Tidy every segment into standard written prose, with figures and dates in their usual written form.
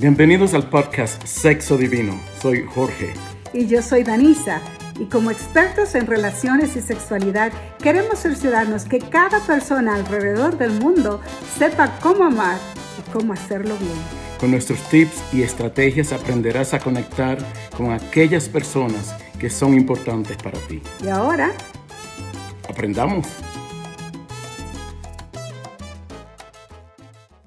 Bienvenidos al podcast Sexo Divino. Soy Jorge. Y yo soy Danisa. Y como expertos en relaciones y sexualidad, queremos cerciorarnos que cada persona alrededor del mundo sepa cómo amar y cómo hacerlo bien. Con nuestros tips y estrategias aprenderás a conectar con aquellas personas que son importantes para ti. Y ahora, aprendamos.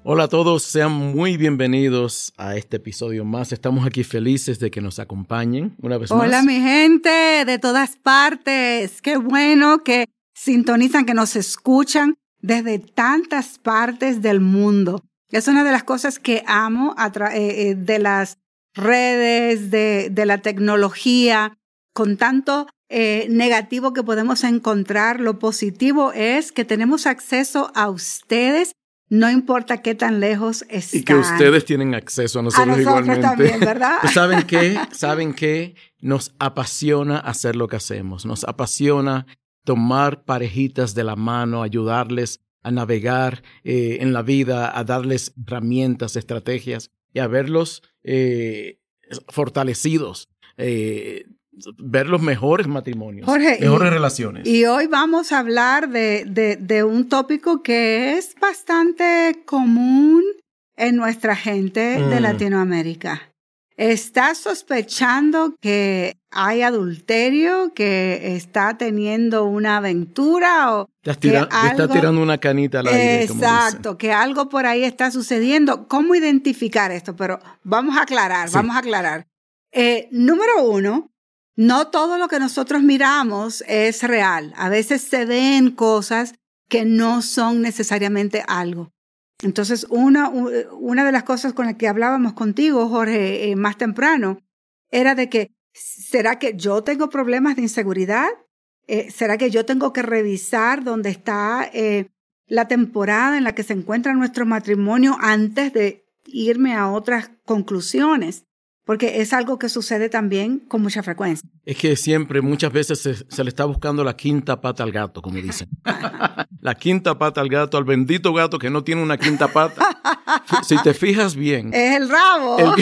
Hola a todos, sean muy bienvenidos a este episodio más. Estamos aquí felices de que nos acompañen una vez más. Hola mi gente de todas partes, qué bueno que sintonizan, que nos escuchan desde tantas partes del mundo. Es una de las cosas que amo de las redes, de la tecnología, con tanto negativo que podemos encontrar. Lo positivo es que tenemos acceso a ustedes. No importa qué tan lejos están. Y que ustedes tienen acceso a nosotros igualmente. A nosotros también, ¿verdad? ¿Saben qué? Nos apasiona hacer lo que hacemos. Nos apasiona tomar parejitas de la mano, ayudarles a navegar en la vida, a darles herramientas, estrategias y a verlos fortalecidos, ver los mejores matrimonios, Jorge, mejores relaciones. Y hoy vamos a hablar de un tópico que es bastante común en nuestra gente de Latinoamérica. ¿Estás sospechando que hay adulterio, que está teniendo una aventura o está tirando una canita al aire? Exacto, como que algo por ahí está sucediendo. ¿Cómo identificar esto? Pero vamos a aclarar, sí. Número uno, no todo lo que nosotros miramos es real. A veces se ven cosas que no son necesariamente algo. Entonces, una de las cosas con las que hablábamos contigo, Jorge, más temprano, era de que, ¿será que yo tengo problemas de inseguridad? ¿Será que yo tengo que revisar dónde está la temporada en la que se encuentra nuestro matrimonio antes de irme a otras conclusiones? Porque es algo que sucede también con mucha frecuencia. Es que siempre, muchas veces se le está buscando la quinta pata al gato, como dicen. La quinta pata al gato, al bendito gato que no tiene una quinta pata. Si te fijas bien. Es el rabo.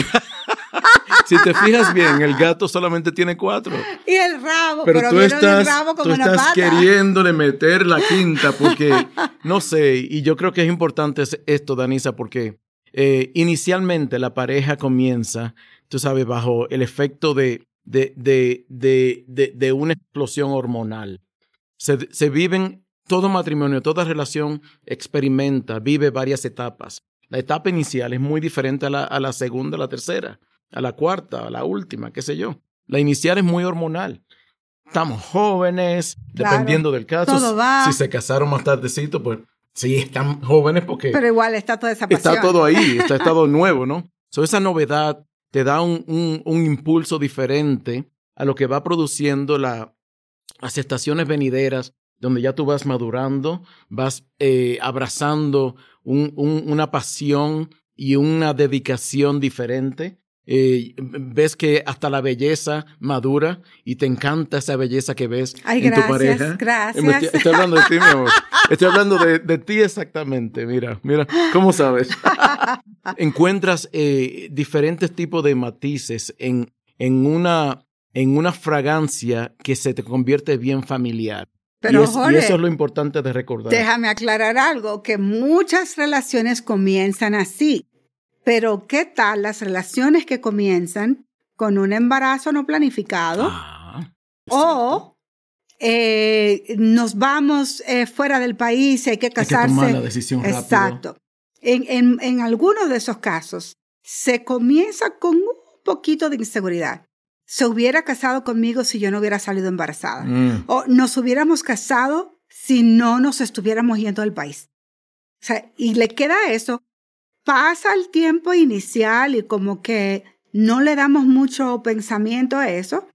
Si te fijas bien, el gato solamente tiene 4. Y el rabo. Pero tú estás, el rabo como tú estás queriéndole meter la quinta porque, no sé, y yo creo que es importante esto, Danisa, porque inicialmente la pareja comienza, tú sabes, bajo el efecto de una explosión hormonal. Se viven, todo matrimonio, toda relación experimenta, vive varias etapas. La etapa inicial es muy diferente a la segunda, a la tercera, a la cuarta, a la última, qué sé yo. La inicial es muy hormonal. Estamos jóvenes, claro, dependiendo del caso. Todo va. Si se casaron más tardecito, pues sí, están jóvenes porque... Pero igual está toda esa pasión. Está todo ahí, está todo nuevo, ¿no? So, esa novedad te da un impulso diferente a lo que va produciendo las estaciones venideras, donde ya tú vas madurando, vas abrazando una pasión y una dedicación diferente. Ves que hasta la belleza madura y te encanta esa belleza que ves tu pareja. Gracias. Estoy hablando de ti, mi amor. Estoy hablando de ti exactamente. Mira, ¿cómo sabes? Encuentras diferentes tipos de matices en una fragancia que se te convierte bien familiar. Pero, Jorge, y eso es lo importante de recordar. Déjame aclarar algo, que muchas relaciones comienzan así. Pero, ¿qué tal las relaciones que comienzan con un embarazo no planificado? O nos vamos fuera del país, hay que casarse. Hay que tomar la decisión rápido. Exacto. En algunos de esos casos, se comienza con un poquito de inseguridad. Se hubiera casado conmigo si yo no hubiera salido embarazada. O nos hubiéramos casado si no nos estuviéramos yendo del país. O sea, y le queda eso. Pasa el tiempo inicial y como que no le damos mucho pensamiento a eso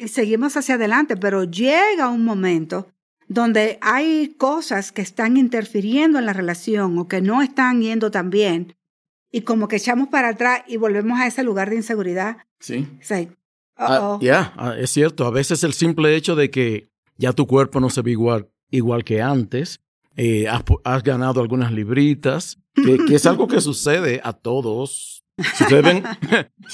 y seguimos hacia adelante, pero llega un momento donde hay cosas que están interfiriendo en la relación o que no están yendo tan bien y como que echamos para atrás y volvemos a ese lugar de inseguridad. Sí. Es cierto. A veces el simple hecho de que ya tu cuerpo no se ve igual que antes, has ganado algunas libritas, que es algo que sucede a todos, Si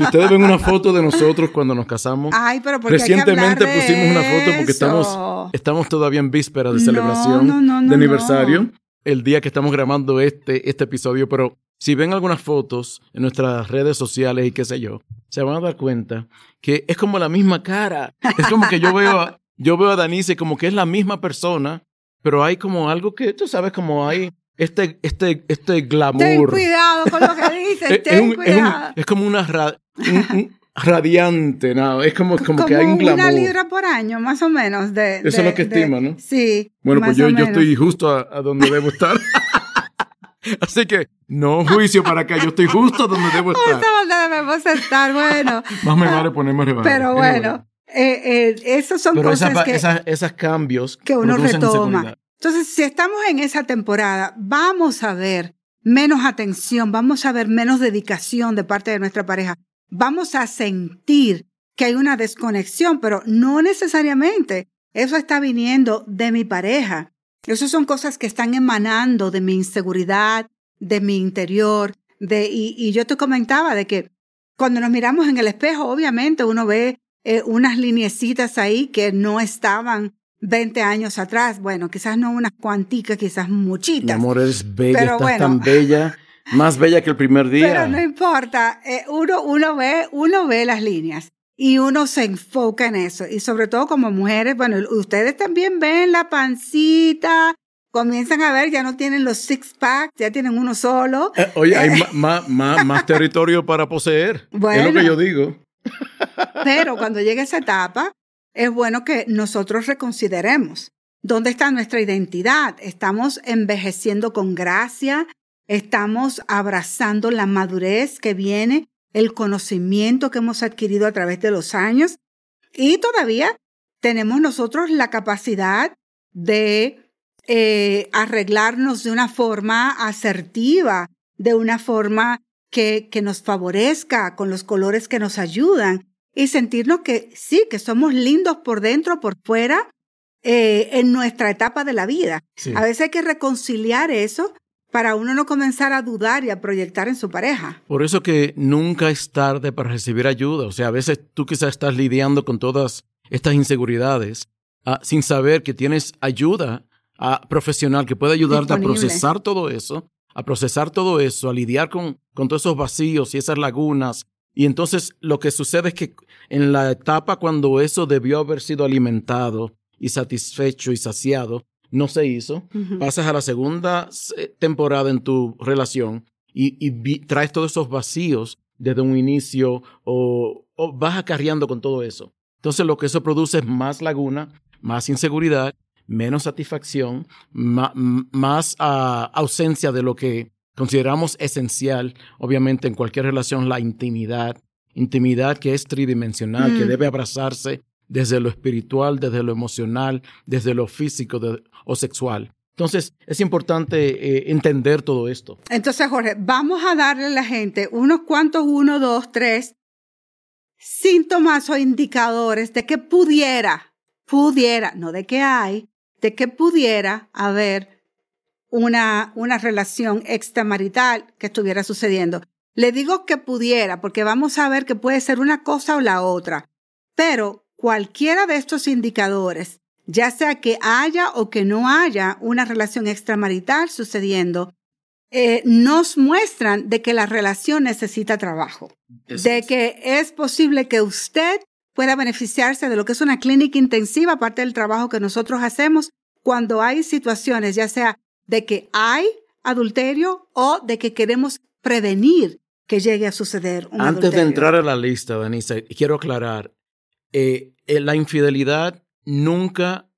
ustedes ven una foto de nosotros cuando nos casamos, recientemente pusimos una foto porque estamos todavía en vísperas de celebración de aniversario, el día que estamos grabando este episodio, pero si ven algunas fotos en nuestras redes sociales y qué sé yo, se van a dar cuenta que es como la misma cara. Es como que yo veo a Danisa y como que es la misma persona, pero hay como algo que, tú sabes, como hay este glamour. Ten cuidado con lo que dices, ten cuidado. Es como una radiante, ¿no? Es como que hay un glamour. Como una libra por año, más o menos. Eso es lo que estima, ¿no? Sí. Bueno, pues yo estoy justo a donde debo estar. Así que, no juicio para acá, yo estoy justo donde debo estar. Justo donde debemos estar, bueno. Más me vale ponerme rebaño. Pero bueno, esos son cosas que... esos cambios que uno retoma. Entonces, si estamos en esa temporada, vamos a ver menos atención, vamos a ver menos dedicación de parte de nuestra pareja. Vamos a sentir que hay una desconexión, pero no necesariamente eso está viniendo de mi pareja. Esas son cosas que están emanando de mi inseguridad, de mi interior. Y yo te comentaba de que cuando nos miramos en el espejo, obviamente uno ve unas liniecitas ahí que no estaban 20 años atrás. Bueno, quizás no unas cuanticas, quizás muchitas. Mi amor, eres bella, pero estás tan bella, más bella que el primer día. Pero no importa, uno ve las líneas. Y uno se enfoca en eso. Y sobre todo como mujeres, bueno, ustedes también ven la pancita, comienzan a ver, ya no tienen los six packs, ya tienen uno solo. Oye, hay más territorio para poseer. Bueno, es lo que yo digo. Pero cuando llegue esa etapa, es bueno que nosotros reconsideremos dónde está nuestra identidad. Estamos envejeciendo con gracia, estamos abrazando la madurez que viene, el conocimiento que hemos adquirido a través de los años, y todavía tenemos nosotros la capacidad de arreglarnos de una forma asertiva, de una forma que nos favorezca, con los colores que nos ayudan, y sentirnos que sí, que somos lindos por dentro, por fuera, en nuestra etapa de la vida. Sí. A veces hay que reconciliar eso para uno no comenzar a dudar y a proyectar en su pareja. Por eso que nunca es tarde para recibir ayuda. O sea, a veces tú quizás estás lidiando con todas estas inseguridades sin saber que tienes ayuda profesional que puede ayudarte disponible a procesar todo eso, a lidiar con todos esos vacíos y esas lagunas. Y entonces lo que sucede es que en la etapa cuando eso debió haber sido alimentado y satisfecho y saciado, no se hizo, pasas a la segunda temporada en tu relación y traes todos esos vacíos desde un inicio o vas acarreando con todo eso. Entonces lo que eso produce es más laguna, más inseguridad, menos satisfacción, más ausencia de lo que consideramos esencial, obviamente en cualquier relación, la intimidad que es tridimensional, que debe abrazarse desde lo espiritual, desde lo emocional, desde lo físico o sexual. Entonces, es importante entender todo esto. Entonces, Jorge, vamos a darle a la gente unos cuantos, 1, 2, 3 síntomas o indicadores de que pudiera, no de que hay, de que pudiera haber una relación extramarital que estuviera sucediendo. Le digo que pudiera porque vamos a ver que puede ser una cosa o la otra, pero cualquiera de estos indicadores, ya sea que haya o que no haya una relación extramarital sucediendo, nos muestran de que la relación necesita trabajo, de que es posible que usted pueda beneficiarse de lo que es una clínica intensiva, aparte del trabajo que nosotros hacemos cuando hay situaciones, ya sea de que hay adulterio o de que queremos prevenir que llegue a suceder un adulterio. Antes de entrar a la lista, Danisa, quiero aclarar. La infidelidad nunca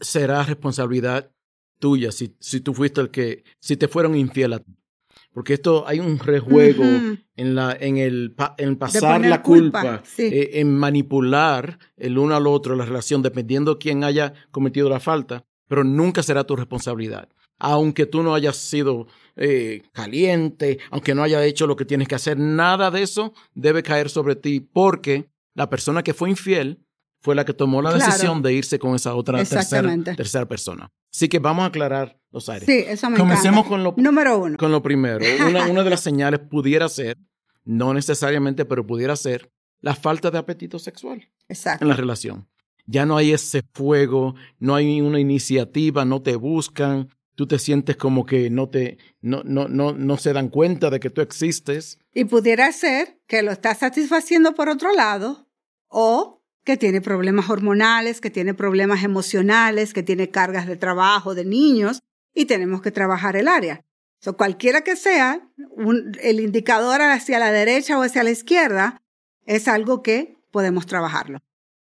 será responsabilidad tuya si tú fuiste si te fueron infiel a ti. Porque esto hay un rejuego en pasar la culpa, sí, en manipular el uno al otro la relación dependiendo quién haya cometido la falta, pero nunca será tu responsabilidad. Aunque tú no hayas sido caliente, aunque no hayas hecho lo que tienes que hacer, nada de eso debe caer sobre ti porque la persona que fue infiel fue la que tomó la decisión de irse con esa otra tercera persona. Así que vamos a aclarar los aires. Sí, eso me encanta. Comencemos con lo primero. Una de las señales pudiera ser no necesariamente, pero pudiera ser, la falta de apetito sexual. Exacto. En la relación. Ya no hay ese fuego, no hay una iniciativa, no te buscan, tú te sientes como que no se dan cuenta de que tú existes. Y pudiera ser que lo estás satisfaciendo por otro lado, o que tiene problemas hormonales, que tiene problemas emocionales, que tiene cargas de trabajo, de niños, y tenemos que trabajar el área. So, cualquiera que sea, el indicador hacia la derecha o hacia la izquierda es algo que podemos trabajarlo.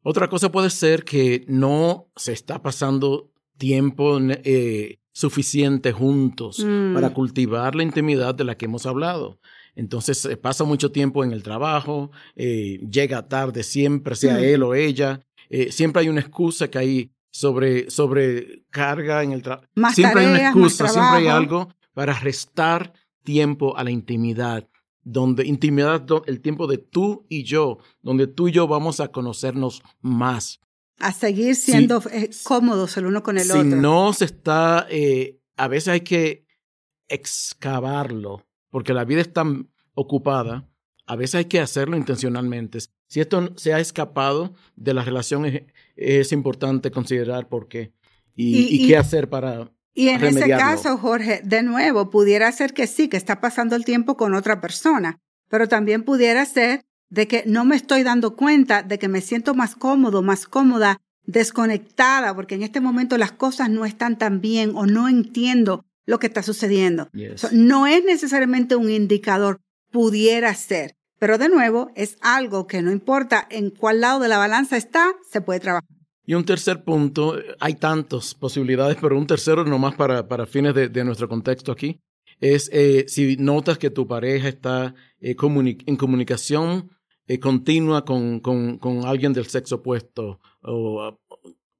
Otra cosa puede ser que no se está pasando tiempo suficiente juntos para cultivar la intimidad de la que hemos hablado. Entonces se pasa mucho tiempo en el trabajo, llega tarde siempre, sea él o ella. Siempre hay una excusa que hay sobre carga en el trabajo. Siempre tareas, hay una excusa, siempre hay algo para restar tiempo a la intimidad. El tiempo de tú y yo, donde tú y yo vamos a conocernos más. A seguir siendo cómodos el uno con el otro. Si no se está, a veces hay que excavarlo, porque la vida es tan ocupada, a veces hay que hacerlo intencionalmente. Si esto se ha escapado de la relación, es importante considerar por qué y qué hacer para... Y en ese caso, Jorge, de nuevo, pudiera ser que sí, que está pasando el tiempo con otra persona, pero también pudiera ser de que no me estoy dando cuenta de que me siento más cómodo, más cómoda, desconectada, porque en este momento las cosas no están tan bien o no entiendo lo que está sucediendo. Yes. So, no es necesariamente un indicador, pudiera ser, pero de nuevo, es algo que no importa en cuál lado de la balanza está, se puede trabajar. Y un tercer punto, hay tantas posibilidades, pero un tercero nomás para fines de nuestro contexto aquí, es si notas que tu pareja está en comunicación continua con alguien del sexo opuesto, o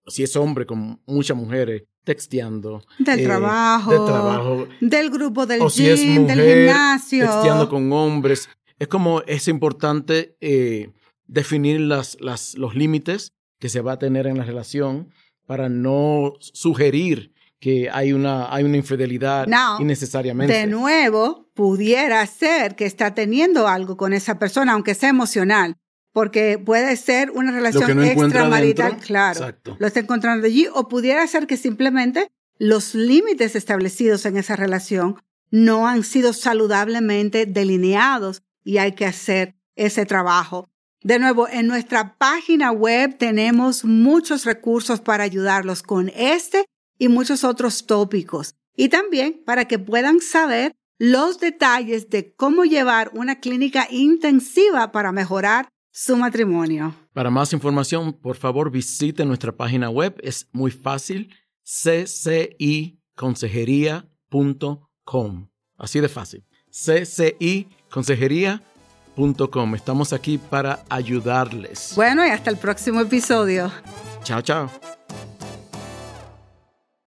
si es hombre con muchas mujeres, texteando. Del trabajo. Del grupo del gym, si es mujer, del gimnasio. Texteando con hombres. Es como es importante definir los límites que se va a tener en la relación para no sugerir que hay una infidelidad innecesariamente. De nuevo, pudiera ser que está teniendo algo con esa persona, aunque sea emocional, porque puede ser una relación extramarital, claro. Exacto. Lo está encontrando allí, o pudiera ser que simplemente los límites establecidos en esa relación no han sido saludablemente delineados y hay que hacer ese trabajo. De nuevo, en nuestra página web tenemos muchos recursos para ayudarlos con este y muchos otros tópicos. Y también para que puedan saber los detalles de cómo llevar una clínica intensiva para mejorar su matrimonio. Para más información, por favor, visite nuestra página web. Es muy fácil, cciconsejería.com. Así de fácil, cciconsejería.com. Estamos aquí para ayudarles. Bueno, y hasta el próximo episodio. Chao, chao.